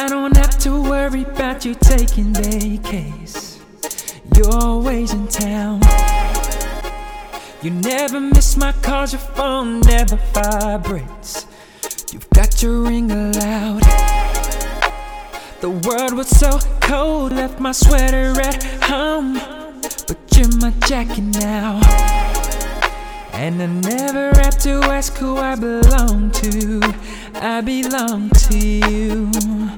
I don't have to worry about you taking vacays. You're always in town. You never miss my calls, your phone never vibrates. You've got your ring allowed. The world was so cold, left my sweater at home, but you're my jacket now. And I never have to ask who I belong to. I belong to you.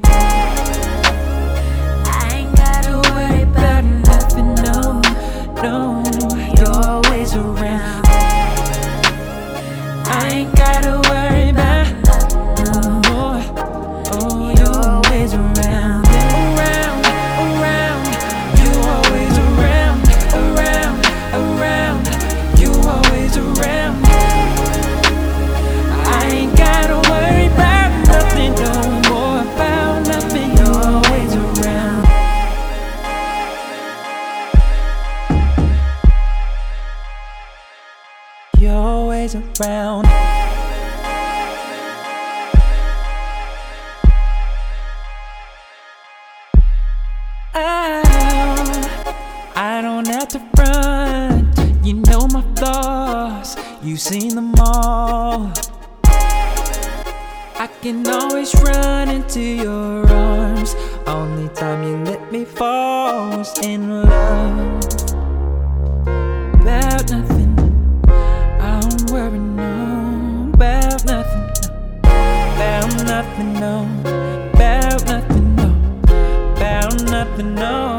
I ain't gotta worry about nothing, no, no. You're always around. I ain't gotta worry about nothing more. Oh, you're always around. Around, around. You always around. Around, around. You always around. I ain't gotta worry about nothing, no more about nothing. You're always around. You're always around. I don't have to front, you know my flaws, you've seen them all. I can always run into your arms, only time you let me fall was in love. About nothing, I don't worry no, about nothing, no. About nothing, no, about nothing, no, about nothing, no.